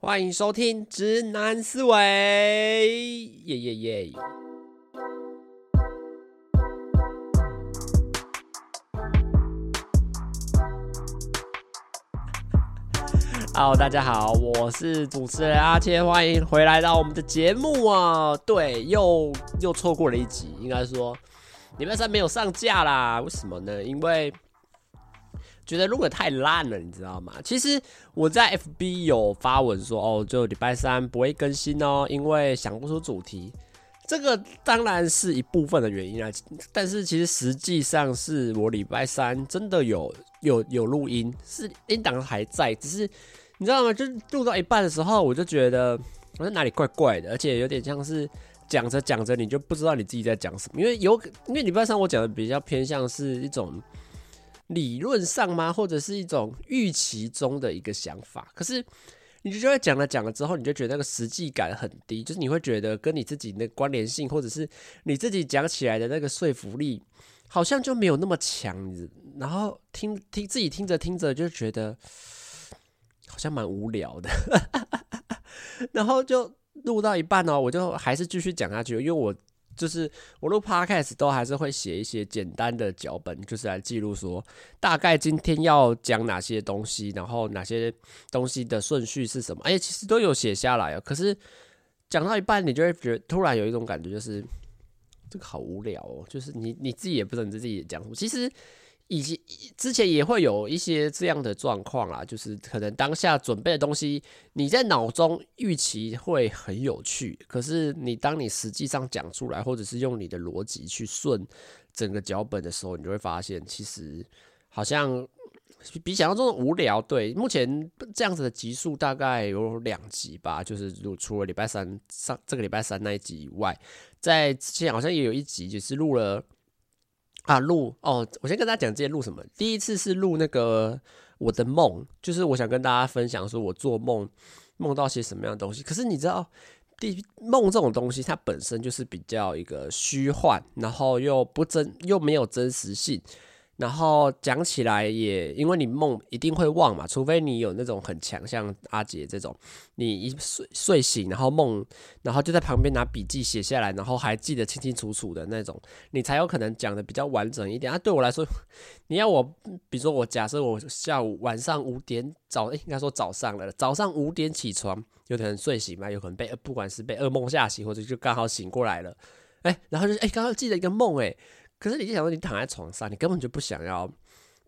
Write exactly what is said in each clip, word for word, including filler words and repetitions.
欢迎收听《直男思维》，耶耶耶！Hello， 大家好，我是主持人阿谦，欢迎回来到我们的节目啊！对，又又错过了一集，应该说礼拜三没有上架啦。为什么呢？因为觉得录得太烂了，你知道吗？其实我在 F B 有发文说，哦，就礼拜三不会更新哦，因为想不出主题。这个当然是一部分的原因啊，但是其实实际上是我礼拜三真的有有有录音，是音档还在，只是。你知道吗？就录到一半的时候，我就觉得我在哪里怪怪的，而且有点像是讲着讲着，你就不知道你自己在讲什么。因为有，因为礼拜三我讲的比较偏向是一种理论上吗，或者是一种预期中的一个想法。可是你就觉得讲了讲了之后，你就觉得那个实际感很低，就是你会觉得跟你自己的关联性，或者是你自己讲起来的那个说服力，好像就没有那么强。然后听听自己听着听着，就觉得。好像蛮无聊的，然后就录到一半哦，我就还是继续讲下去，因为我就是我录 podcast 都还是会写一些简单的脚本，就是来记录说大概今天要讲哪些东西，然后哪些东西的顺序是什么，哎，其实都有写下来哦。可是讲到一半，你就会觉得突然有一种感觉，就是这个好无聊哦，就是你你自己也不知道你自己讲什么，其实。以及之前也会有一些这样的状况啦，就是可能当下准备的东西，你在脑中预期会很有趣，可是你当你实际上讲出来，或者是用你的逻辑去顺整个脚本的时候，你就会发现，其实好像比想象中的无聊。对，目前这样子的集数大概有两集吧，就是除了礼拜三上这个礼拜三那一集以外，在之前好像也有一集就是录了。啊，录哦！我先跟大家讲今天录什么。第一次是录那个我的梦，就是我想跟大家分享说我做梦梦到些什么样的东西。可是你知道，梦这种东西它本身就是比较一个虚幻，然后又不真，又没有真实性。然后讲起来也，因为你梦一定会忘嘛，除非你有那种很强，像阿杰这种，你一 睡, 睡醒，然后梦，然后就在旁边拿笔记写下来，然后还记得清清楚楚的那种，你才有可能讲的比较完整一点。啊，对我来说，你要我，比如说我假设我下午晚上五点早，应该说早上了，早上五点起床，有可能睡醒嘛，有可能被不管是被噩梦吓醒，或者就刚好醒过来了，哎，然后就哎刚刚记得一个梦，哎。可是你就想说，你躺在床上，你根本就不想要，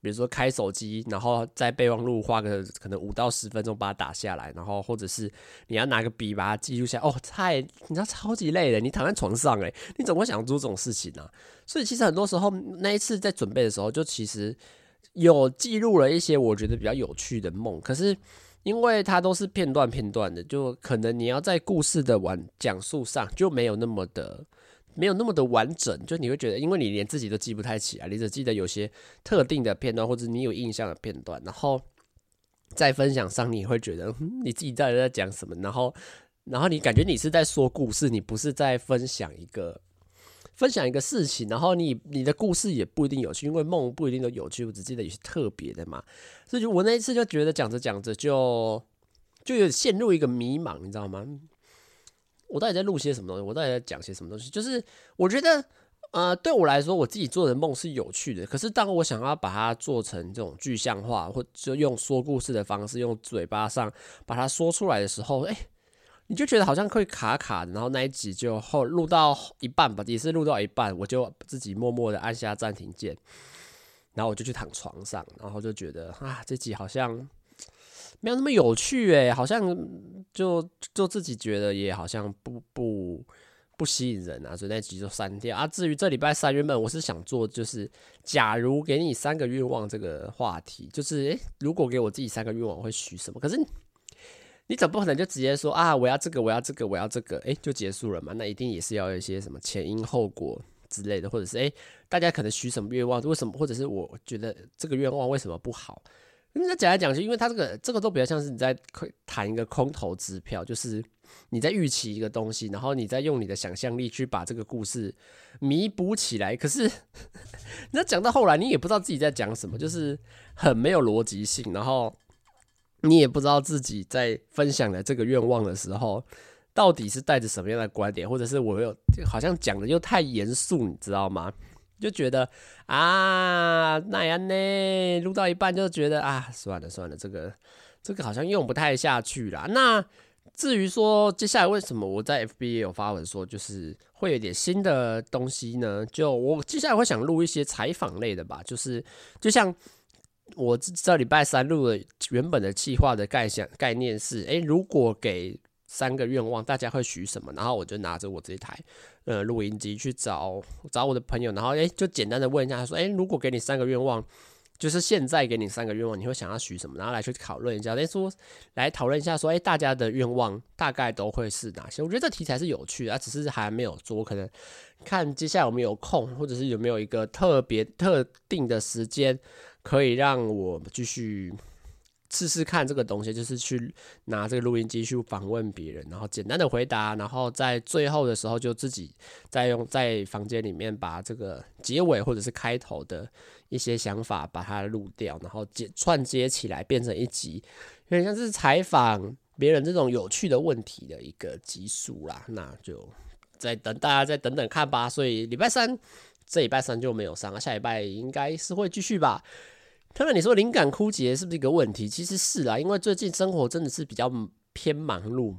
比如说开手机，然后在备忘录花个可能五到十分钟把它打下来，然后或者是你要拿个笔把它记录下来。哦，太，你知道超级累的，你躺在床上哎，你怎么会想做这种事情呢、啊？所以其实很多时候那一次在准备的时候，就其实有记录了一些我觉得比较有趣的梦，可是。因为它都是片段片段的，就可能你要在故事的完讲述上就没有那么的没有那么的完整，就你会觉得，因为你连自己都记不太起来，你只记得有些特定的片段或者你有印象的片段，然后在分享上你会觉得、嗯、你自己到底在讲什么，然后然后你感觉你是在说故事，你不是在分享一个。分享一个事情，然后你你的故事也不一定有趣，因为梦不一定都有趣，我只记得有些特别的嘛。所以我那一次就觉得讲着讲着就就有陷入一个迷茫，你知道吗？我到底在录些什么东西？我到底在讲些什么东西？就是我觉得，呃，对我来说，我自己做的梦是有趣的。可是当我想要把它做成这种具象化，或就用说故事的方式，用嘴巴上把它说出来的时候，哎。你就觉得好像会卡卡的，然后那一集就后录到一半吧，也是录到一半，我就自己默默的按下暂停键，然后我就去躺床上，然后就觉得啊，这集好像没有那么有趣哎、欸，好像就就自己觉得也好像不不不吸引人啊，所以那集就删掉啊。至于这礼拜三月份，我是想做就是，假如给你三个愿望这个话题，就是诶、欸，如果给我自己三个愿望，我会许什么？可是。你怎么可能就直接说啊？我要这个，我要这个，我要这个，哎、欸，就结束了嘛？那一定也是要有一些什么前因后果之类的，或者是哎、欸，大家可能许什么愿望，为什么？或者是我觉得这个愿望为什么不好？那讲来讲去，因为它这个这个都比较像是你在谈一个空头支票，就是你在预期一个东西，然后你再用你的想象力去把这个故事弥补起来。可是那讲到后来，你也不知道自己在讲什么，就是很没有逻辑性，然后。你也不知道自己在分享的这个愿望的时候到底是带着什么样的观点，或者是我有好像讲的又太严肃，你知道吗？就觉得啊那样呢，录到一半就觉得啊算了算了，这个这个好像用不太下去啦。那至于说接下来为什么我在 F B 也有发文说就是会有点新的东西呢，就我接下来会想录一些采访类的吧，就是就像我这礼拜三录的原本的企划的概想概念是，诶，如果给三个愿望大家会许什么，然后我就拿着我这一台呃录音机去找找我的朋友，然后诶就简单的问一下说，诶，如果给你三个愿望，就是现在给你三个愿望，你会想要许什么？然后来去讨论一下，来说来讨论一下说，哎、欸，大家的愿望大概都会是哪些？我觉得这题材是有趣的，啊、只是还没有做，可能看接下来有没有空，或者是有没有一个特别特定的时间，可以让我继续试试看这个东西，就是去拿这个录音机去访问别人，然后简单的回答，然后在最后的时候就自己再用在房间里面把这个结尾或者是开头的一些想法把它录掉，然后接串接起来变成一集，有点像是采访别人这种有趣的问题的一个集数啦。那就再等大家再等等看吧。所以礼拜三这礼拜三就没有上，下礼拜应该是会继续吧。当然，你说灵感枯竭是不是一个问题？其实是啦，因为最近生活真的是比较偏忙碌，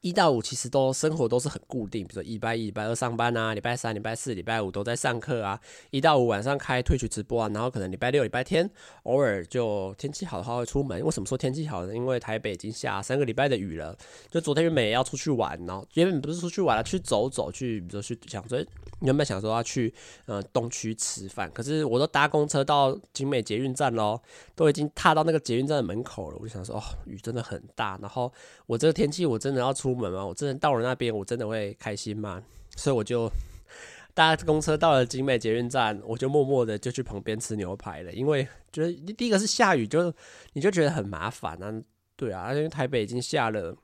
一到五其实都生活都是很固定，比如说礼拜一、礼拜二上班啊，礼拜三、礼拜四、礼拜五都在上课啊，一到五晚上开Twitch直播啊，然后可能礼拜六、礼拜天偶尔就天气好的话会出门。为什么说天气好呢？因为台北已经下三个礼拜的雨了，就昨天原本也要出去玩，然后原本不是出去玩了，去走走，去比如说去想说原本想说要去呃东区吃饭，可是我都搭公车到景美捷运站咯，都已经踏到那个捷运站的门口了，我就想说哦，雨真的很大，然后我这个天气我真的要出门吗？我真的到了那边我真的会开心吗？所以我就搭公车到了景美捷运站，我就默默的就去旁边吃牛排了，因为觉得第一个是下雨就你就觉得很麻烦啊，对啊，因为台北已经下了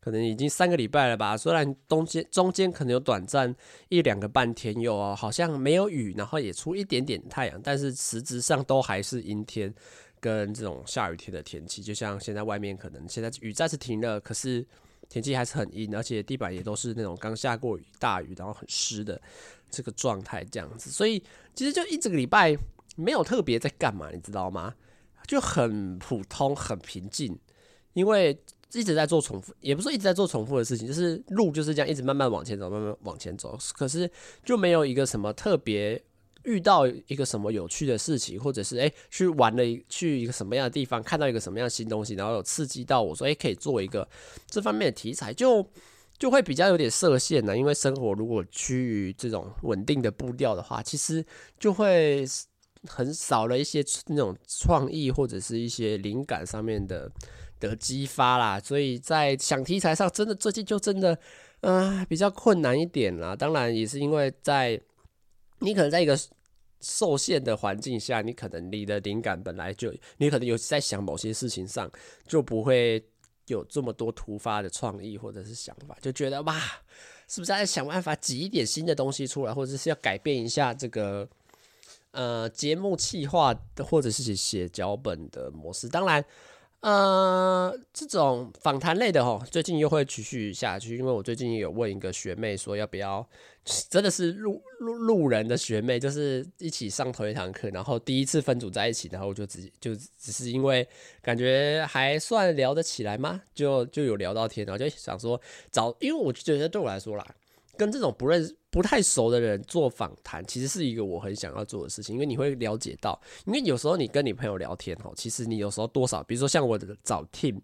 可能已经三个礼拜了吧，虽然中间中间可能有短暂一两个半天有哦，好像没有雨，然后也出一点点太阳，但是实质上都还是阴天跟这种下雨天的天气，就像现在外面可能现在雨暂时停了，可是天气还是很阴，而且地板也都是那种刚下过雨大雨然后很湿的这个状态这样子，所以其实就一整个礼拜没有特别在干嘛，你知道吗？就很普通很平静，因为一直在做重复，也不是一直在做重复的事情，就是路就是这样一直慢慢往前走，慢慢往前走。可是就没有一个什么特别遇到一个什么有趣的事情，或者是哎、欸、去玩了去一个什么样的地方，看到一个什么样的新东西，然后有刺激到我说哎、欸、可以做一个这方面的题材，就就会比较有点设限呢、啊。因为生活如果趋于这种稳定的步调的话，其实就会很少了一些那种创意或者是一些灵感上面的。的激发啦，所以在想题材上真的最近就真的呃比较困难一点啦，当然也是因为在你可能在一个受限的环境下，你可能你的灵感本来就你可能有在想某些事情上就不会有这么多突发的创意或者是想法，就觉得哇是不是要想办法挤一点新的东西出来，或者是要改变一下这个呃节目企划或者是写脚本的模式。当然呃，这种访谈类的吼，最近又会持续下去，因为我最近有问一个学妹说要不要，真的是路路路人的学妹，就是一起上同一堂课，然后第一次分组在一起，然后就只就只是因为感觉还算聊得起来嘛，就就有聊到天，然后就想说找，因为我觉得对我来说啦，跟这种不认识不太熟的人做访谈，其实是一个我很想要做的事情，因为你会了解到，因为有时候你跟你朋友聊天哦，其实你有时候多少，比如说像我找 Tim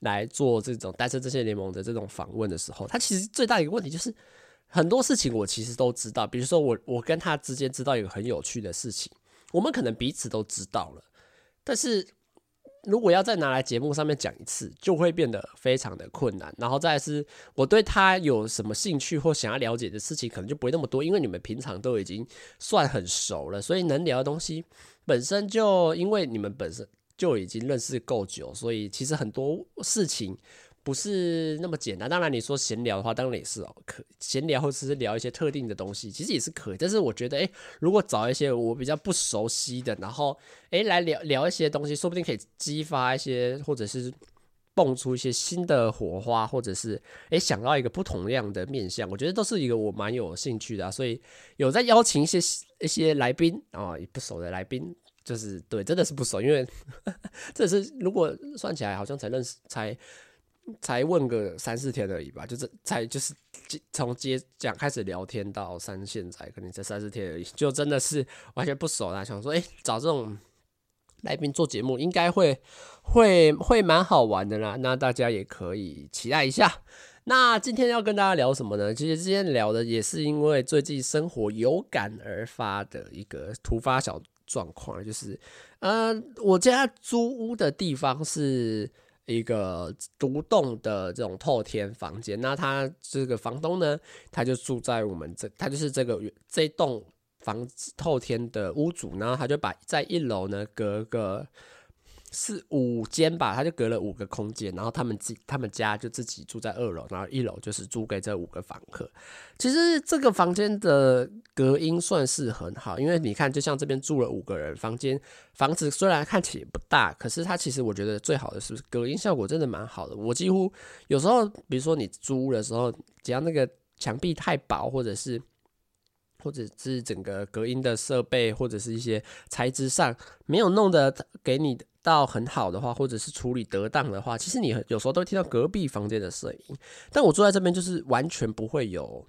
来做这种单身阵线联盟的这种访问的时候，他其实最大一个问题就是很多事情我其实都知道，比如说我我跟他之间知道一个很有趣的事情，我们可能彼此都知道了，但是如果要再拿来节目上面讲一次，就会变得非常的困难。然后再来是我对他有什么兴趣或想要了解的事情，可能就不会那么多，因为你们平常都已经算很熟了，所以能聊的东西本身就因为你们本身就已经认识够久，所以其实很多事情不是那么简单。当然你说闲聊的话，当然也是哦，可闲聊或者是聊一些特定的东西，其实也是可以。但是我觉得，哎，如果找一些我比较不熟悉的，然后哎来聊聊一些东西，说不定可以激发一些，或者是蹦出一些新的火花，或者是哎想到一个不同样的面向，我觉得都是一个我蛮有兴趣的、啊。所以有在邀请一些一些来宾啊、哦，不熟的来宾。就是对，真的是不熟，因为这是如果算起来好像才认识，才才问个三四天而已吧，就是才就是从接讲开始聊天到三现在，可能才三四天而已，就真的是完全不熟啦。想说，哎、欸，找这种来宾做节目应该会会会蛮好玩的啦，那大家也可以期待一下。那今天要跟大家聊什么呢？其实今天聊的也是因为最近生活有感而发的一个突发小状况，就是呃我家租屋的地方是一个独栋的这种透天房间，那他这个房东呢，他就住在我们这，他就是这个这栋房透天的屋主，然后他就把在一楼呢隔个是五间吧，他就隔了五个空间，然后他们自他们家就自己住在二楼，然后一楼就是租给这五个房客。其实这个房间的隔音算是很好，因为你看，就像这边住了五个人，房间房子虽然看起来不大，可是它其实我觉得最好的是隔音效果真的蛮好的。我几乎有时候，比如说你租屋的时候，只要那个墙壁太薄，或者是或者是整个隔音的设备，或者是一些材质上没有弄得给你的到很好的话，或者是处理得当的话，其实你有时候都会听到隔壁房间的声音。但我住在这边就是完全不会有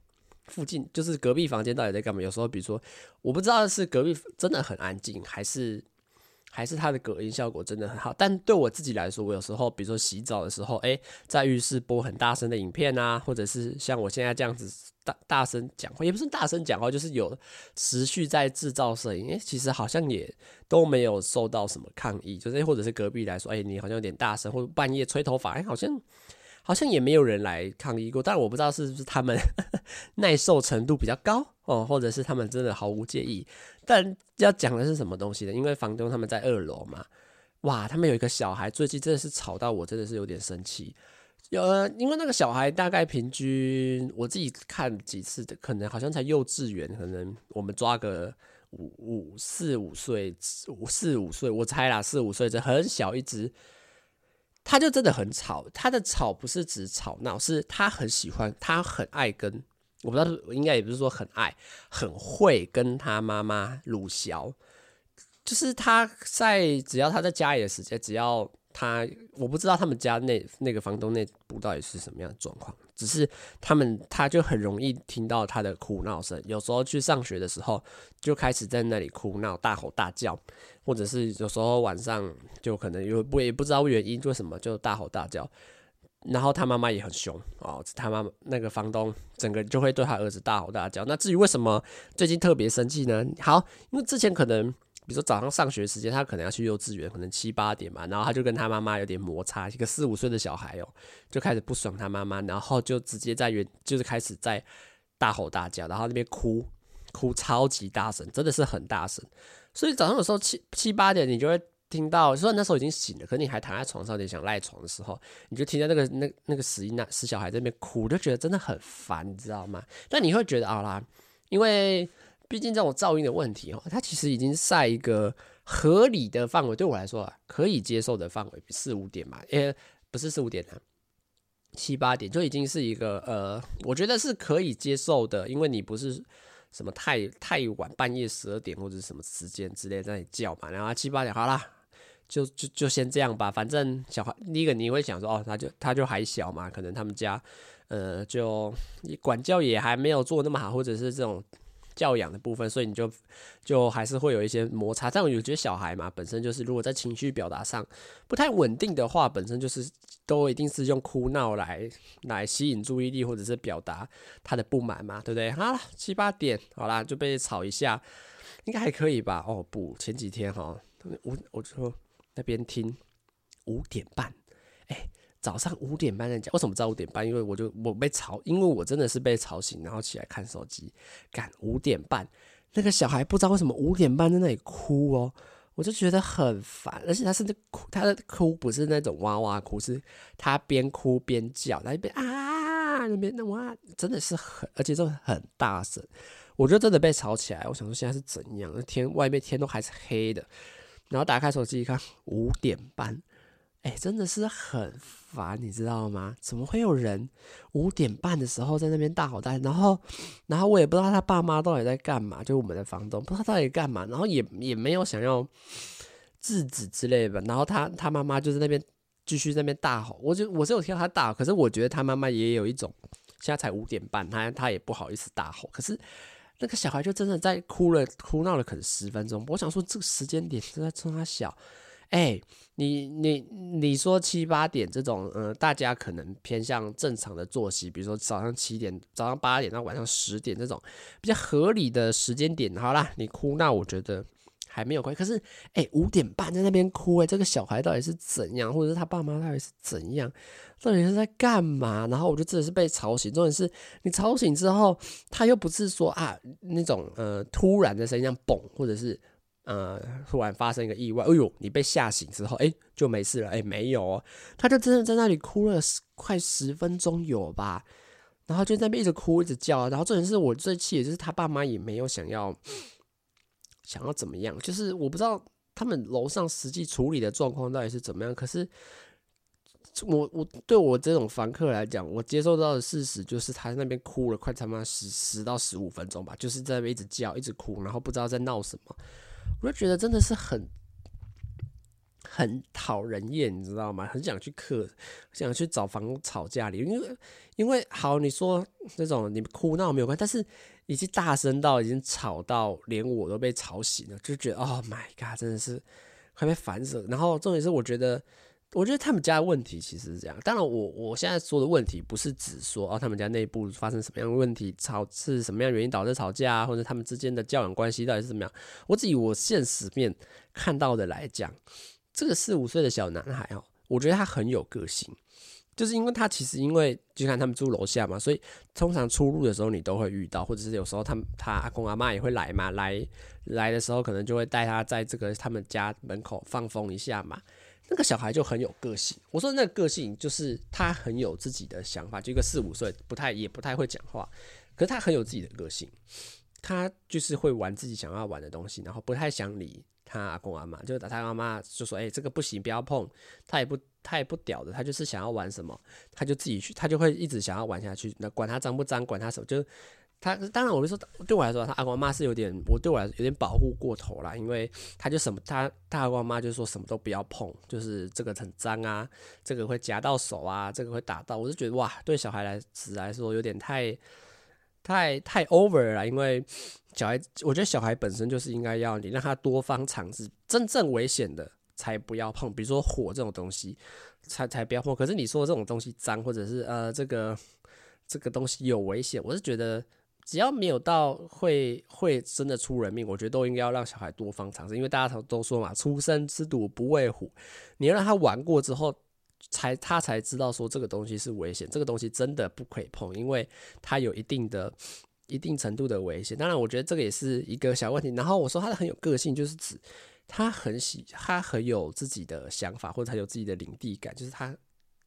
附近，就是隔壁房间到底在干嘛。有时候比如说，我不知道是隔壁真的很安静，还是还是它的隔音效果真的很好。但对我自己来说，我有时候比如说洗澡的时候，哎，在浴室播很大声的影片啊，或者是像我现在这样子大大声讲话，也不是大声讲话，就是有持续在制造声音。哎、欸，其实好像也都没有受到什么抗议，就是、欸、或者是隔壁来说，哎、欸，你好像有点大声，或者半夜吹头发，哎、欸，好像好像也没有人来抗议过。但我不知道是不是他们耐受程度比较高哦，或者是他们真的毫无介意。但要讲的是什么东西呢？因为房东他们在二楼嘛，哇，他们有一个小孩，最近真的是吵到我，真的是有点生气。呃，因为那个小孩大概平均我自己看几次的，可能好像才幼稚园，可能我们抓个五五四五岁，五四五岁，我猜啦，四五岁，这很小一只，他就真的很吵。他的吵不是指吵闹，是他很喜欢，他很爱跟，我不知道，应该也不是说很爱，很会跟他妈妈鲁小，就是他在只要他在家里的时间，只要。他我不知道他们家那那个房东内部到底是什么样的状况，只是他们他就很容易听到他的哭闹声，有时候去上学的时候就开始在那里哭闹、大吼大叫，或者是有时候晚上就可能有不也不知道原因，为什么就大吼大叫。然后他妈妈也很凶哦，他妈妈那个房东整个就会对他儿子大吼大叫。那至于为什么最近特别生气呢？好，因为之前可能。比如说早上上学时间，他可能要去幼稚园，可能七八点嘛，然后他就跟他妈妈有点摩擦，一个四五岁的小孩哦、喔，就开始不爽他妈妈，然后就直接在原就是开始在大吼大叫，然后那边哭哭超级大声，真的是很大声。所以早上有时候七七八点，你就会听到，虽然那时候已经醒了，可是你还躺在床上，你想赖床的时候，你就听到那个那那个死婴死小孩在那边哭，就觉得真的很烦，你知道吗？但你会觉得啊啦，因为。毕竟这种噪音的问题它其实已经在一个合理的范围，对我来说、啊、可以接受的范围，四五点嘛，欸、不是四五点啊，七八点就已经是一个呃，我觉得是可以接受的，因为你不是什么太太晚，半夜十二点或者什么时间之类在那里叫嘛，然后七八点好啦，就就就先这样吧，反正小孩第一个你会想说哦，他就他就还小嘛，可能他们家呃就管教也还没有做那么好，或者是这种。教养的部分，所以你就就还是会有一些摩擦。但我觉得小孩嘛，本身就是如果在情绪表达上不太稳定的话，本身就是都一定是用哭闹来来吸引注意力，或者是表达他的不满嘛，对不对？好啦，七八点好啦，就被吵一下，应该还可以吧？哦不，前几天哈，我我就那边听五点半，哎、欸。早上五点半在讲，为什么早五点半？因为我就我被吵，因为我真的是被吵醒，然后起来看手机。干五点半，那个小孩不知道为什么五点半在那里哭哦，我就觉得很烦，而且他是哭，他的哭不是那种哇哇哭，是他边哭边叫，他一边啊那边哇，真的是很，而且就很大声，我就真的被吵起来。我想说现在是怎样？天外面天都还是黑的，然后打开手机一看，五点半。哎、欸，真的是很烦，你知道吗？怎么会有人五点半的时候在那边大吼大叫？然后，然后我也不知道他爸妈到底在干嘛，就我们的房东不知道到底干嘛，然后也也没有想要制止之类的。然后他他妈妈就在那边继续在那边大吼，我就我是有听到他大吼，可是我觉得他妈妈也有一种现在才五点半，他他也不好意思大吼，可是。那个小孩就真的在哭了，哭闹了，可能十分钟。我想说，这个时间点真的冲他小，哎、欸，你你你说七八点这种，呃，大家可能偏向正常的作息，比如说早上七点、早上八点到晚上十点这种比较合理的时间点。好啦，你哭闹，我觉得还没有关系。可是，哎、欸，五点半在那边哭、欸，哎，这个小孩到底是怎样，或者是他爸妈到底是怎样？到底是在干嘛？然后我就真的是被吵醒。重点是你吵醒之后，他又不是说啊那种呃突然的声音，像嘣，或者是呃突然发生一个意外，哎呦，你被吓醒之后，哎、欸、就没事了，哎、欸、没有哦，他就真的在那里哭了快十分钟有吧，然后就在那边一直哭一直叫。然后重点是我最气的就是他爸妈也没有想要想要怎么样，就是我不知道他们楼上实际处理的状况到底是怎么样，可是。我我对我这种房客来讲，我接受到的事实就是他那边哭了快他妈十十到十五分钟吧，就是在那边一直叫一直哭，然后不知道在闹什么，我就觉得真的是很很讨人厌，你知道吗？很想去客想去找房东吵架里，因为因为好你说这种你哭闹没有关系，但是已经大声到已经吵到连我都被吵醒了，就觉得 Oh my god， 真的是快被烦死了。然后重点是我觉得。我觉得他们家的问题其实是这样，当然我我现在说的问题不是指说哦他们家内部发生什么样的问题，吵是什么样的原因导致吵架、啊、或者他们之间的交往关系到底是怎么样。我只以我现实面看到的来讲，这个四五岁的小男孩哦，我觉得他很有个性，就是因为他其实因为就看他们住楼下嘛，所以通常出入的时候你都会遇到，或者是有时候他他阿公阿嬤也会来嘛，来来的时候可能就会带他在这个他们家门口放风一下嘛。那个小孩就很有个性，我说那个个性就是他很有自己的想法，就一个四五岁不太也不太会讲话，可是他很有自己的个性，他就是会玩自己想要玩的东西，然后不太想理他阿公阿嬷，就打他阿嬷就说哎、欸、这个不行不要碰，他也不他也不屌的，他就是想要玩什么他就自己去，他就会一直想要玩下去，那管他脏不脏管他什么，就是他当然我就说对我来说他阿公阿嬤是有点我对我来说有点保护过头啦，因为他就什么他他阿公阿嬤就说什么都不要碰，就是这个很脏啊，这个会夹到手啊，这个会打到，我就觉得哇对小孩来子来说有点太太太 over 了啦，因为小孩我觉得小孩本身就是应该要你让他多方尝试，真正危险的才不要碰，比如说火这种东西才才不要碰，可是你说这种东西脏或者是呃这个这个东西有危险，我是觉得只要没有到会会真的出人命，我觉得都应该要让小孩多方尝试，因为大家都说嘛，初生之犊不畏虎，你要让他玩过之后才他才知道说这个东西是危险，这个东西真的不可以碰，因为他有一定的一定程度的危险。当然我觉得这个也是一个小问题，然后我说他很有个性就是指他很喜他很有自己的想法，或者他有自己的领地感，就是他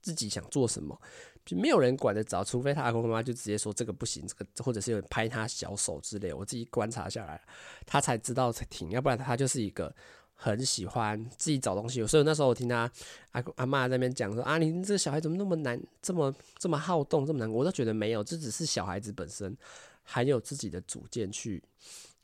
自己想做什么就没有人管得着，除非他阿公阿嬤就直接说这个不行，这个或者是有人拍他小手之类的。我自己观察下来，他才知道才停，要不然他就是一个很喜欢自己找东西。所以那时候我听他阿公阿嬤在那边讲说啊，你这个小孩怎么那么难，这么这么好动，这么难，我都觉得没有，这只是小孩子本身还有自己的主见去。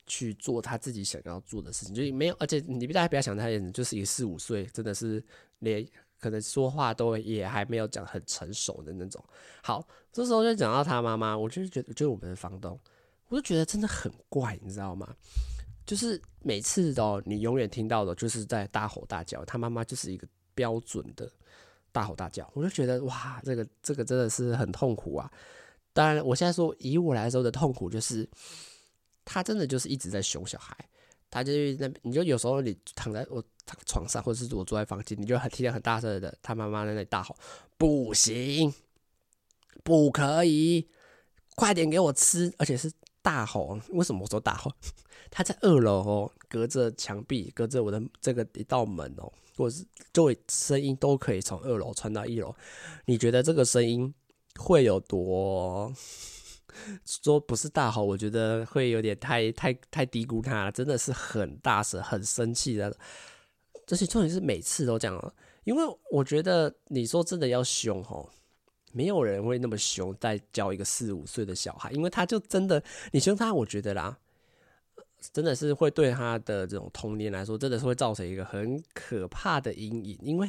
去做他自己想要做的事情，就没有，而且你大家不要想他就是一个四五岁，真的是连可能说话都也还没有讲很成熟的那种。好，这时候就讲到他妈妈，我就觉得就是我们的房东，我就觉得真的很怪，你知道吗？就是每次的、喔、你永远听到的就是在大吼大叫，他妈妈就是一个标准的大吼大叫，我就觉得哇，这个这个真的是很痛苦啊。当然，我现在说以我来说的痛苦就是。他真的就是一直在凶小孩，他就那你就有时候你躺在我躺床上，或者是我坐在房间，你就听到很大声的他妈妈在那里大吼：“不行，不可以，快点给我吃！”而且是大吼，为什么我说大吼？他在二楼哦，隔着墙壁，隔着我的这个一道门哦，或者是就声音都可以从二楼传到一楼。你觉得这个声音会有多？说不是大吼，我觉得会有点太太太低估他了，真的是很大声、很生气的。而且重点是每次都这样，因为我觉得你说真的要凶吼。没有人会那么凶再教一个四五岁的小孩，因为他就真的，你凶他，我觉得啦，真的是会对他的这种童年来说，真的是会造成一个很可怕的阴影。因为，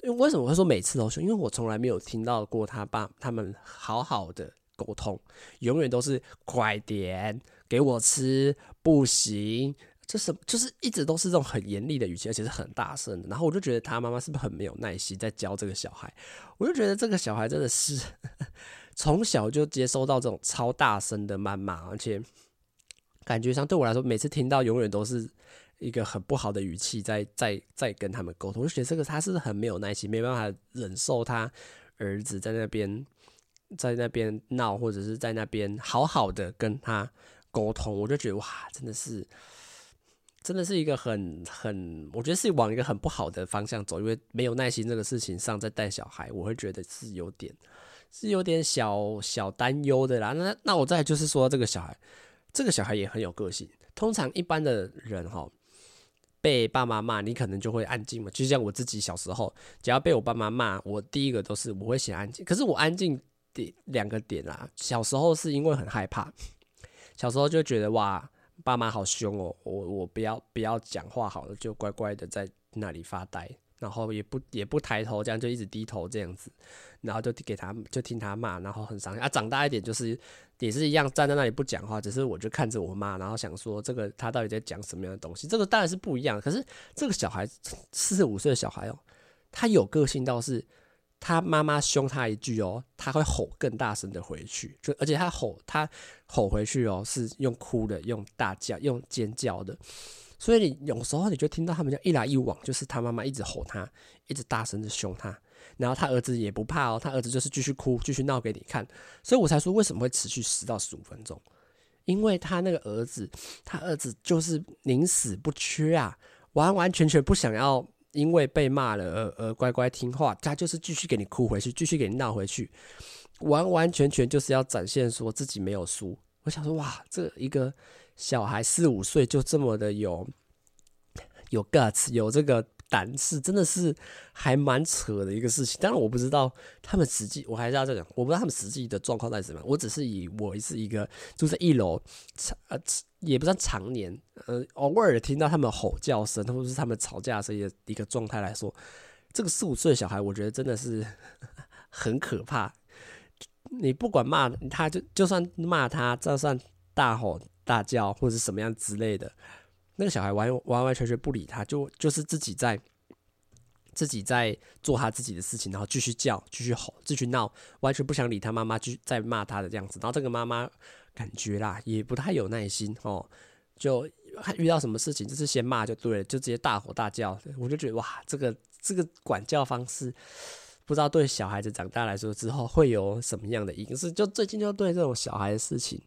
因为为什么会说每次都凶？因为我从来没有听到过他爸他们好好的沟通，永远都是快点给我吃，不行。就是就是一直都是这种很严厉的语气，而且是很大声的。然后我就觉得他妈妈是不是很没有耐心在教这个小孩？我就觉得这个小孩真的是从小就接收到这种超大声的谩骂，而且感觉上对我来说，每次听到永远都是一个很不好的语气在在在跟他们沟通。我就觉得这个他是很没有耐心，没办法忍受他儿子在那边在那边闹，或者是在那边好好的跟他沟通。我就觉得哇，真的是。真的是一个很很，我觉得是往一个很不好的方向走，因为没有耐心这个事情上再带小孩，我会觉得是有点是有点小小担忧的啦。那那我再来就是说这个小孩，这个小孩也很有个性。通常一般的人齁，被爸妈骂，你可能就会安静嘛。就像我自己小时候，只要被我爸妈骂，我第一个都是我会先安静。可是我安静两个点啦，小时候是因为很害怕，小时候就觉得哇。爸妈好凶哦，我我不要不要讲话好了，就乖乖的在那里发呆，然后也不也不抬头，这样就一直低头这样子，然后就给他就听他骂，然后很伤心啊。长大一点就是也是一样站在那里不讲话，只是我就看着我妈，然后想说这个他到底在讲什么样的东西，这个当然是不一样。可是这个小孩四十五岁的小孩哦，他有个性倒是。他妈妈凶他一句哦，他会吼更大声的回去，就而且他吼他吼回去哦，是用哭的、用大叫、用尖叫的，所以你有时候你就听到他们这样一来一往，就是他妈妈一直吼他，一直大声的凶他，然后他儿子也不怕哦，他儿子就是继续哭、继续闹给你看，所以我才说为什么会持续十到十五分钟，因为他那个儿子，他儿子就是宁死不屈啊，完完全全不想要。因为被骂了而而乖乖听话，他就是继续给你哭回去，继续给你闹回去，完完全全就是要展现说自己没有输。我想说，哇，这一个小孩四五岁就这么的有有 guts， 有这个胆识，真的是还蛮扯的一个事情。当然，我不知道他们实际，我还是要再讲，我不知道他们实际的状况在什么。我只是以我是一个住在一楼，呃。也不算常年，呃，偶尔听到他们吼叫声，或者是他们吵架声的一个状态来说，这个四五岁的小孩，我觉得真的是很可怕。你不管骂他，就就算骂他，就算大吼大叫或者是什么样之类的，那个小孩完完完全全不理他，就就是自己在自己在做他自己的事情，然后继续叫、继续吼、继续闹，完全不想理他妈妈，继续在骂他的这样子。然后这个妈妈。感觉啦，也不太有耐心哦，就遇到什么事情就是先骂就对了，就直接大吼大叫。我就觉得哇，这个这个管教方式，不知道对小孩子长大来说之后会有什么样的影响。就最近就对这种小孩的事情，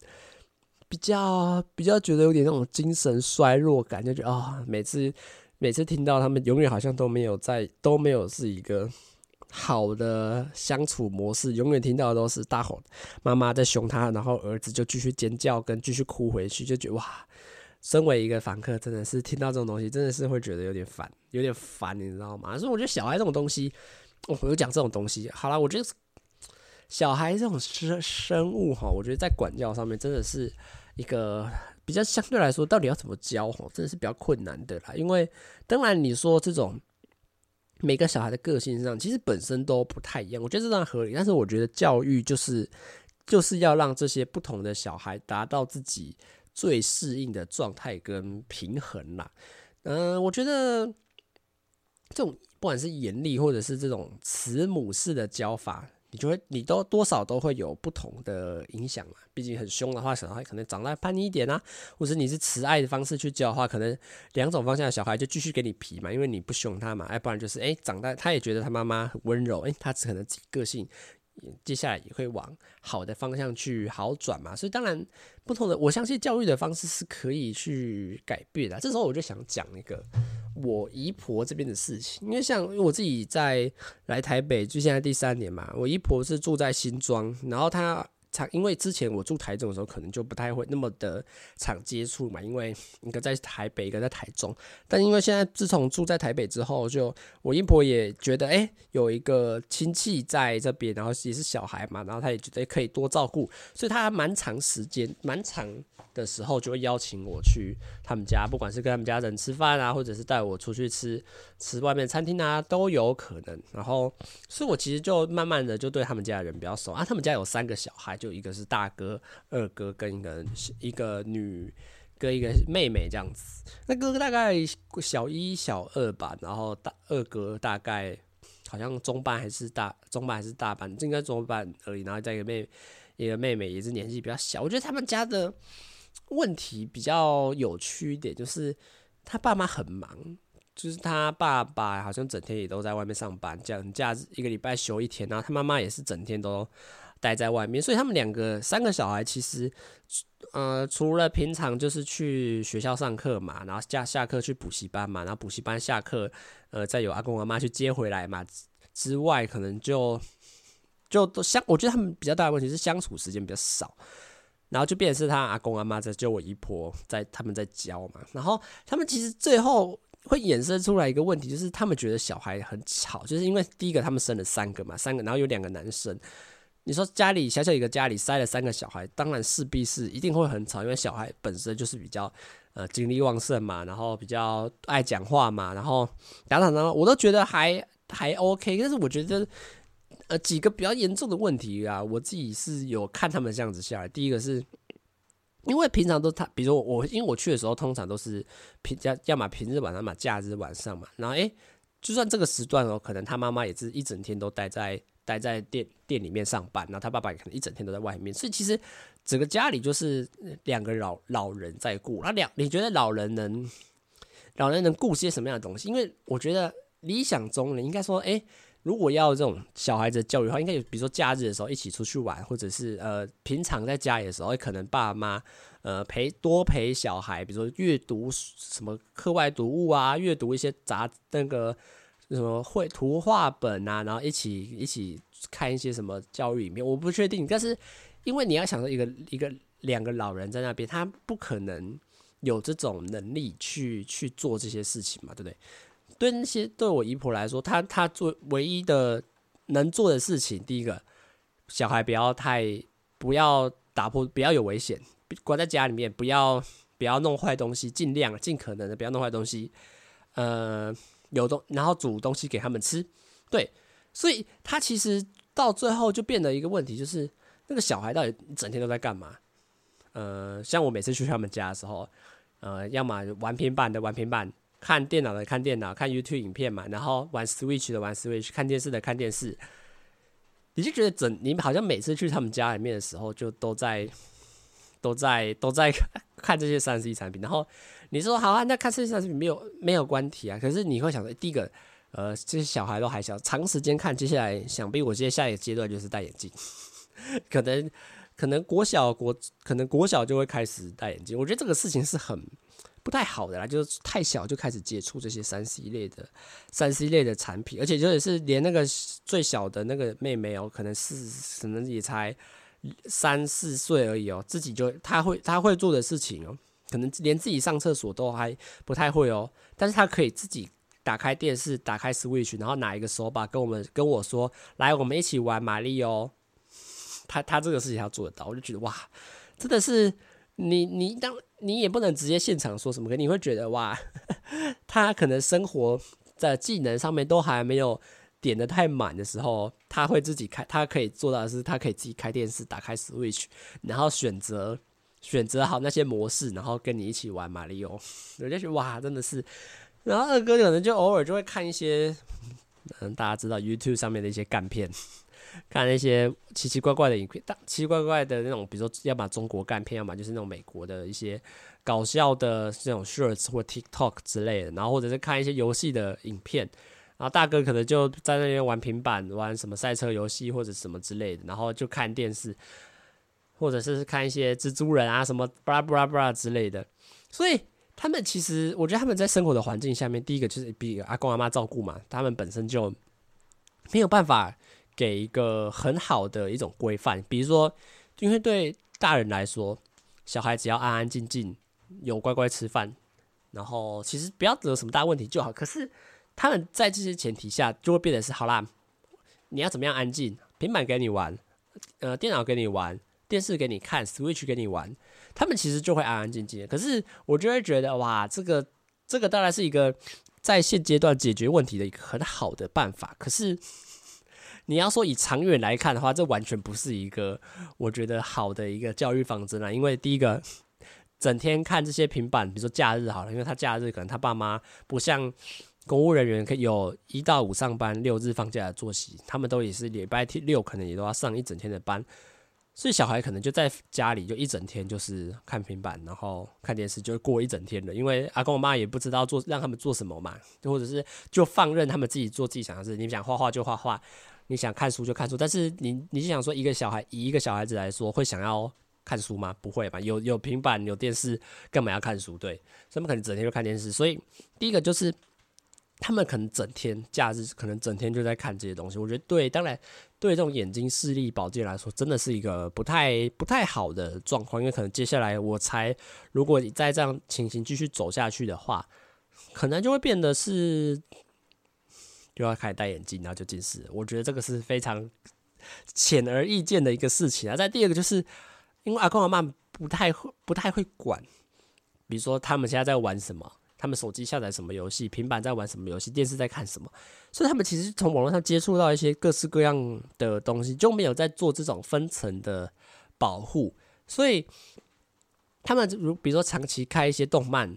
比较比较觉得有点那种精神衰弱感，就觉得啊、哦，每次每次听到他们，永远好像都没有在都没有是一个。好的相处模式，永远听到的都是大吼，妈妈在凶他，然后儿子就继续尖叫跟继续哭回去，就觉得哇，身为一个房客，真的是听到这种东西，真的是会觉得有点烦，有点烦，你知道吗？所以我觉得小孩这种东西，哦、我有讲这种东西，好啦，我觉得小孩这种生物哈，我觉得在管教上面真的是一个。比较相对来说，到底要怎么教哈，真的是比较困难的啦。因为当然你说这种。每个小孩的个性上，其实本身都不太一样，我觉得这当然合理。但是我觉得教育就是就是要让这些不同的小孩达到自己最适应的状态跟平衡啦。嗯、呃，我觉得这种不管是严厉或者是这种慈母式的教法，你就会你都多少都会有不同的影响嘛。毕竟很凶的话，小孩可能长大叛逆一点啊，或者你是慈爱的方式去教的话，可能两种方向的小孩就继续给你皮嘛，因为你不凶他嘛，哎，不然就是哎、欸、长大他也觉得他妈妈很温柔，哎、欸，他可能自己个性接下来也会往好的方向去好转嘛。所以当然不同的，我相信教育的方式是可以去改变的。这时候我就想讲那个我姨婆这边的事情，因为像我自己在来台北就现在第三年嘛，我姨婆是住在新庄，然后她因为之前我住台中的时候可能就不太会那么的常接触嘛，因为一个在台北一个在台中，但因为现在自从住在台北之后，就我姨婆也觉得哎、欸、有一个亲戚在这边，然后也是小孩嘛，然后她也觉得可以多照顾，所以她蛮长时间蛮长的时候就会邀请我去他们家，不管是跟他们家人吃饭啊，或者是带我出去吃吃外面餐厅啊都有可能。然后所以我其实就慢慢的就对他们家的人比较熟啊，他们家有三个小孩，就一个是大哥、二哥跟一个一个女跟一个妹妹这样子。那哥哥大概小一、小二吧，然后大二哥大概好像中班还是大中班还是大班，应该中班而已。然后再一个妹一个妹妹也是年纪比较小。我觉得他们家的问题比较有趣一点，就是他爸妈很忙。就是他爸爸好像整天也都在外面上班，这样假一个礼拜休一天，然后他妈妈也是整天都待在外面，所以他们两个三个小孩其实，呃，除了平常就是去学校上课嘛，然后下下课去补习班嘛，然后补习班下课，呃，再有阿公阿妈去接回来嘛之外，可能就就都相，我觉得他们比较大的问题是相处时间比较少。然后就变成是他阿公阿妈在就我姨婆在他们在教嘛，然后他们其实最后会衍生出来一个问题，就是他们觉得小孩很吵，就是因为第一个他们生了三个嘛，三个然后有两个男生，你说家里小小一个家里塞了三个小孩，当然势必是一定会很吵，因为小孩本身就是比较呃精力旺盛嘛，然后比较爱讲话嘛，然后打打闹闹我都觉得还还 OK， 但是我觉得。呃，几个比较严重的问题啊，我自己是有看他们这样子下来。第一个是，因为平常都他，比如说我，因为我去的时候通常都是平要要么平日晚上，要么假日晚上嘛。然后哎、欸，就算这个时段哦，可能他妈妈也是一整天都待在待在店店里面上班，然后他爸爸也可能一整天都在外面，所以其实整个家里就是两个老老人在顾。那两你觉得老人能老人能顾些什么样的东西？因为我觉得理想中人应该说，哎、欸。如果要这种小孩子的教育的话，应该有比如说假日的时候一起出去玩，或者是呃平常在家里的时候，可能爸妈呃陪多陪小孩，比如说阅读什么课外读物啊，阅读一些杂那个什么绘图画本啊，然后一起一起看一些什么教育影片，我不确定，但是因为你要想说一个一个两个老人在那边，他不可能有这种能力去去做这些事情嘛，对不对？对那些对我姨婆来说，她她做唯一的能做的事情，第一个，小孩不要太不要打破，不要有危险，关在家里面，不要不要弄坏东西，尽量尽可能的不要弄坏东西，呃，有东然后煮东西给他们吃，对，所以她其实到最后就变得一个问题，就是那个小孩到底整天都在干嘛？呃，像我每次去他们家的时候，呃，要么玩平板的玩平板。看电脑的看电脑，看 YouTube 影片嘛，然后玩 Switch 的玩 Switch， 看电视的看电视。你就觉得整你好像每次去他们家里面的时候，就都在都在都在看这些 三 C 产品。然后你说好啊，那看这些 三 C 产品没有没有关题啊。可是你会想，第一个，呃，这些小孩都还小，长时间看，接下来想必我接下来的阶段就是戴眼镜，可能可能国小国可能国小就会开始戴眼镜。我觉得这个事情是很。不太好的啦，就是太小就开始接触这些 三 C 类的 三 C 类的产品，而且就是连那个最小的那个妹妹哦、喔，可能是可能也才三四岁而已哦、喔，自己就她会她会做的事情哦、喔，可能连自己上厕所都还不太会哦、喔，但是她可以自己打开电视，打开 Switch， 然后拿一个手把跟我们跟我说，来我们一起玩马里奥，她她这个事情她做得到，我就觉得哇，真的是。你你当你也不能直接现场说什么，可你会觉得哇，他可能生活在技能上面都还没有点得太满的时候，他会自己开，他可以做到的是，他可以自己开电视，打开 Switch， 然后选择选择好那些模式，然后跟你一起玩马里奥。我就觉得哇，真的是。然后二哥可能就偶尔就会看一些，嗯，大家知道 YouTube 上面的一些干片。看那些奇奇怪怪的影片，奇奇怪怪的那种，比如说要么中国干片，要么就是那种美国的一些搞笑的那种 shorts 或 TikTok 之类的，然后或者是看一些游戏的影片，然后大哥可能就在那边玩平板，玩什么赛车游戏或者什么之类的，然后就看电视，或者是看一些蜘蛛人啊什么巴拉巴拉巴拉之类的。所以他们其实我觉得他们在生活的环境下面，第一个就是比阿公阿妈照顾嘛，他们本身就没有办法给一个很好的一种规范。比如说因为对大人来说，小孩只要安安静静有乖乖吃饭，然后其实不要惹什么大问题就好。可是他们在这些前提下就会变得是，好啦，你要怎么样安静，平板给你玩，呃，电脑给你玩，电视给你看， Switch 给你玩，他们其实就会安安静静的。可是我就会觉得，哇，这个这个当然是一个在现阶段解决问题的一个很好的办法，可是你要说以长远来看的话，这完全不是一个我觉得好的一个教育方针啦。因为第一个，整天看这些平板，比如说假日好了，因为他假日可能他爸妈不像公务人员可以有一到五上班，六日放假的作息，他们都也是礼拜六可能也都要上一整天的班，所以小孩可能就在家里就一整天就是看平板，然后看电视，就过一整天了。因为阿公阿妈也不知道做让他们做什么嘛，或者是就放任他们自己做自己想的事。你想画画就画画，你想看书就看书。但是你你想说一个小孩以一个小孩子来说，会想要看书吗？不会吧，有有平板有电视，干嘛要看书？对，所以他们可能整天就看电视。所以第一个就是他们可能整天假日可能整天就在看这些东西，我觉得对，当然对这种眼睛视力保健来说，真的是一个不太不太好的状况。因为可能接下来我猜，如果你再这样情形继续走下去的话，可能就会变得是就要开始戴眼镜，然后就近视。我觉得这个是非常显而易见的一个事情啊。再第二个就是，因为阿公阿嬤不太不太会管，比如说他们现在在玩什么。他们手机下载什么游戏，平板在玩什么游戏，电视在看什么，所以他们其实从网络上接触到一些各式各样的东西，就没有在做这种分层的保护。所以他们如比如说长期看一些动漫，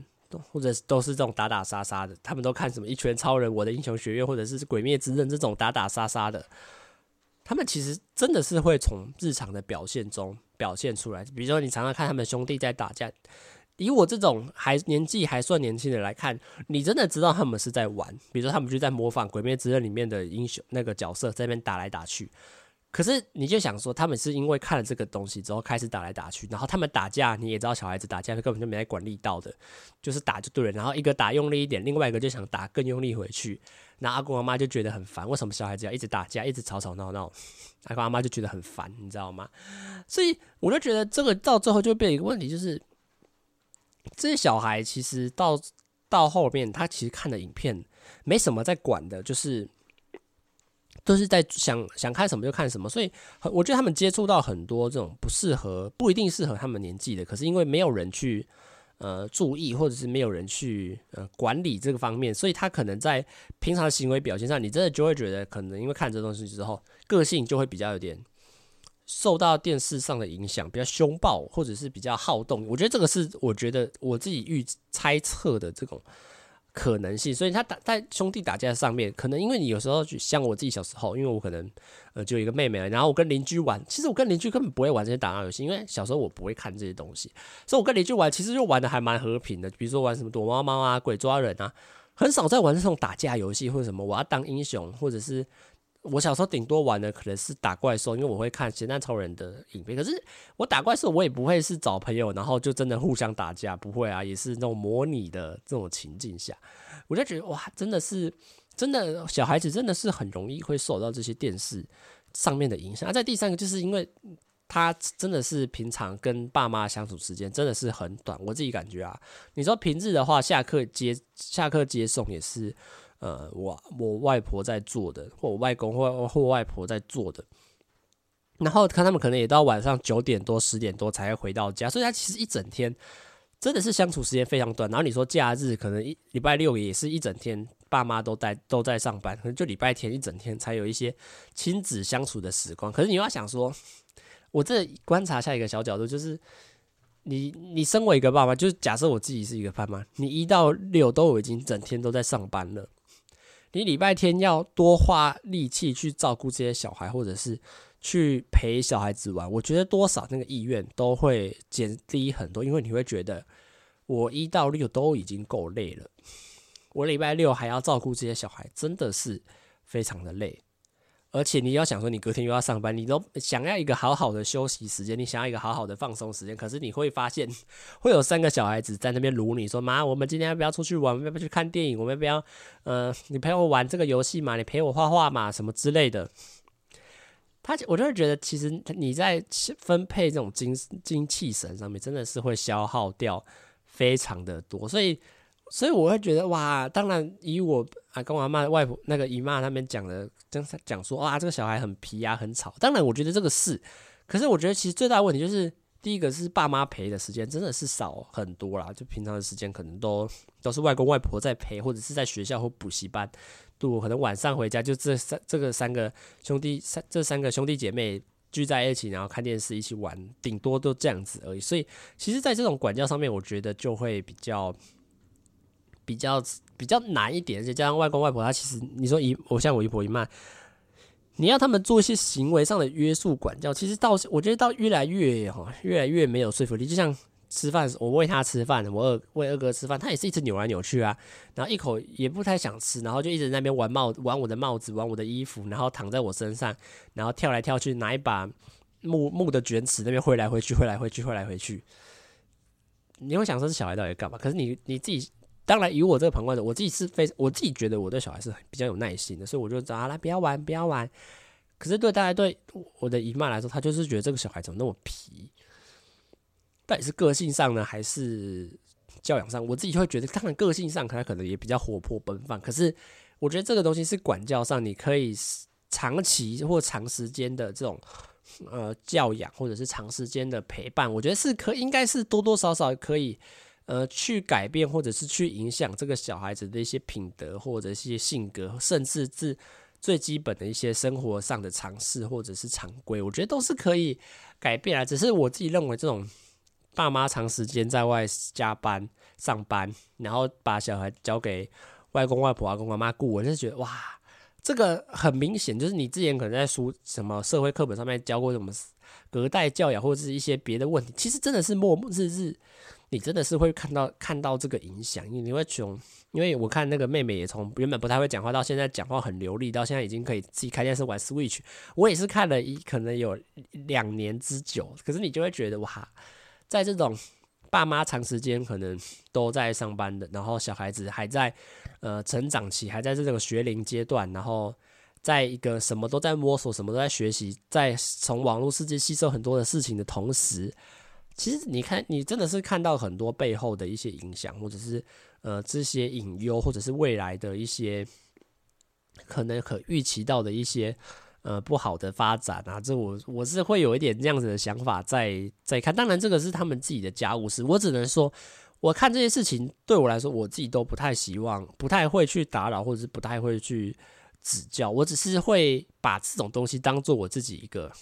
或者都是这种打打杀杀的，他们都看什么一拳超人、我的英雄学院，或者是鬼灭之刃这种打打杀杀的，他们其实真的是会从日常的表现中表现出来。比如说你常常看他们兄弟在打架，以我这种还年纪还算年轻的来看，你真的知道他们是在玩。比如说他们就在模仿《鬼灭之刃》里面的英雄那个角色，在那边打来打去。可是你就想说，他们是因为看了这个东西之后开始打来打去，然后他们打架，你也知道小孩子打架根本就没在管力道的，就是打就对了。然后一个打用力一点，另外一个就想打更用力回去。那阿公阿妈就觉得很烦，为什么小孩子要一直打架，一直吵吵闹闹？阿公阿妈就觉得很烦，你知道吗？所以我就觉得这个到最后就变一个问题，就是。这些小孩其实到到后面，他其实看的影片没什么在管的，就是都是在想想看什么就看什么，所以我觉得他们接触到很多这种不适合，不一定适合他们年纪的，可是因为没有人去呃注意，或者是没有人去呃管理这个方面，所以他可能在平常的行为表现上，你真的就会觉得可能因为看这东西之后，个性就会比较有点。受到电视上的影响，比较凶暴或者是比较好动，我觉得这个是我觉得我自己预猜测的这种可能性。所以他打在兄弟打架上面，可能因为你有时候像我自己小时候，因为我可能呃就有一个妹妹，然后我跟邻居玩，其实我跟邻居根本不会玩这些打闹游戏，因为小时候我不会看这些东西，所以我跟邻居玩其实就玩的还蛮和平的，比如说玩什么躲猫猫啊、鬼抓人啊，很少在玩这种打架游戏或者什么我要当英雄，或者是。我小时候顶多玩的可能是打怪兽，因为我会看咸蛋超人的影片。可是我打怪兽，我也不会是找朋友，然后就真的互相打架，不会啊，也是那种模拟的这种情境下，我就觉得哇，真的是真的小孩子真的是很容易会受到这些电视上面的影响。啊，在第三个就是因为他真的是平常跟爸妈相处时间真的是很短，我自己感觉啊，你说平日的话，下课接下课接送也是。呃，我我外婆在做的，或我外公或或外婆在做的，然后看他们可能也到晚上九点多、十点多才会回到家，所以他其实一整天真的是相处时间非常短。然后你说假日可能一礼拜六也是一整天，爸妈都在都在上班，可能就礼拜天一整天才有一些亲子相处的时光。可是你要想说，我这观察下一个小角度就是。你你身为一个爸妈，就是假设我自己是一个爸妈，你一到六都已经整天都在上班了，你礼拜天要多花力气去照顾这些小孩，或者是去陪小孩子玩，我觉得多少那个意愿都会减低很多，因为你会觉得我一到六都已经够累了，我礼拜六还要照顾这些小孩，真的是非常的累。而且你要想说你隔天又要上班，你都想要一个好好的休息时间，你想要一个好好的放松时间，可是你会发现会有三个小孩子在那边撸你说，妈我们今天要不要出去玩，我们要不要去看电影，我们要不要呃，你陪我玩这个游戏嘛，你陪我画画嘛，什么之类的。他我就会觉得其实你在分配这种精精气神上面真的是会消耗掉非常的多，所以所以我会觉得哇，当然以我啊跟我阿嬤外婆那个姨妈他们讲的讲说啊这个小孩很皮啊很吵，当然我觉得这个是，可是我觉得其实最大的问题就是第一个是爸妈陪的时间真的是少很多啦，就平常的时间可能都都是外公外婆在陪，或者是在学校或补习班度，可能晚上回家就这三这个三个兄弟三这三个兄弟姐妹聚在一起，然后看电视一起玩，顶多都这样子而已。所以其实在这种管教上面我觉得就会比较比较比较难一点，而且加上外公外婆他其实你说姨我像我姨婆姨妈，你要他们做一些行为上的约束管教，其实到我觉得到越来越越来越没有说服力。就像吃饭，我喂他吃饭，我二喂二哥吃饭，他也是一直扭来扭去啊，然后一口也不太想吃，然后就一直在那边玩帽玩我的帽子，玩我的衣服，然后躺在我身上，然后跳来跳去，拿一把木木的卷尺那边挥来挥去，挥来挥去，挥来挥去。你会想说这小孩到底干嘛？可是你你自己。当然，以我这个旁观者，我自己是非，我自己觉得我对小孩是比较有耐心的，所以我就找他来，不要玩，不要玩。可是对大家对我的姨妈来说，她就是觉得这个小孩怎么那么皮？到底是个性上呢，还是教养上？我自己就会觉得，当然个性上他可能也比较活泼奔放，可是我觉得这个东西是管教上，你可以长期或长时间的这种呃教养，或者是长时间的陪伴，我觉得是可应该是多多少少可以。呃，去改变或者是去影响这个小孩子的一些品德或者一些性格，甚至是最基本的一些生活上的常识或者是常规，我觉得都是可以改变啊。只是我自己认为，这种爸妈长时间在外加班上班，然后把小孩交给外公外婆、阿公阿妈顾，我就觉得哇，这个很明显就是你之前可能在书什么社会课本上面教过什么隔代教养或者是一些别的问题，其实真的是默日日。你真的是会看到看到这个影响，你会从，因为我看那个妹妹也从原本不太会讲话，到现在讲话很流利，到现在已经可以自己开电视玩 Switch。我也是看了一可能有两年之久，可是你就会觉得哇，在这种爸妈长时间可能都在上班的，然后小孩子还在呃成长期，还在这个学龄阶段，然后在一个什么都在摸索，什么都在学习，在从网络世界吸收很多的事情的同时。其实你看，你真的是看到很多背后的一些影响，或者是呃这些隐忧，或者是未来的一些可能可预期到的一些呃不好的发展啊。这我我是会有一点这样子的想法在在看。当然，这个是他们自己的家务事，我只能说，我看这些事情对我来说，我自己都不太希望，不太会去打扰，或者是不太会去指教。我只是会把这种东西当做我自己一个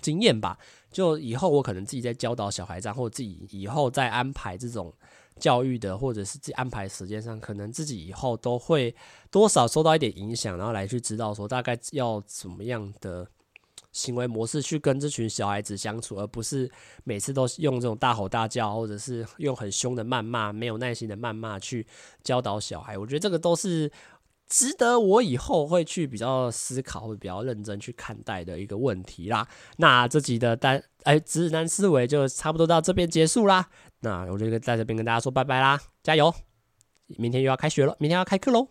经验吧。就以后我可能自己在教导小孩上，或自己以后在安排这种教育的，或者是自己安排时间上，可能自己以后都会多少受到一点影响，然后来去知道说大概要怎么样的行为模式去跟这群小孩子相处，而不是每次都用这种大吼大叫，或者是用很凶的谩骂、没有耐心的谩骂去教导小孩。我觉得这个都是值得我以后会去比较思考，会比较认真去看待的一个问题啦。那这集的单哎直男思维就差不多到这边结束啦。那我就在这边跟大家说拜拜啦，加油！明天又要开学了，明天要开课喽。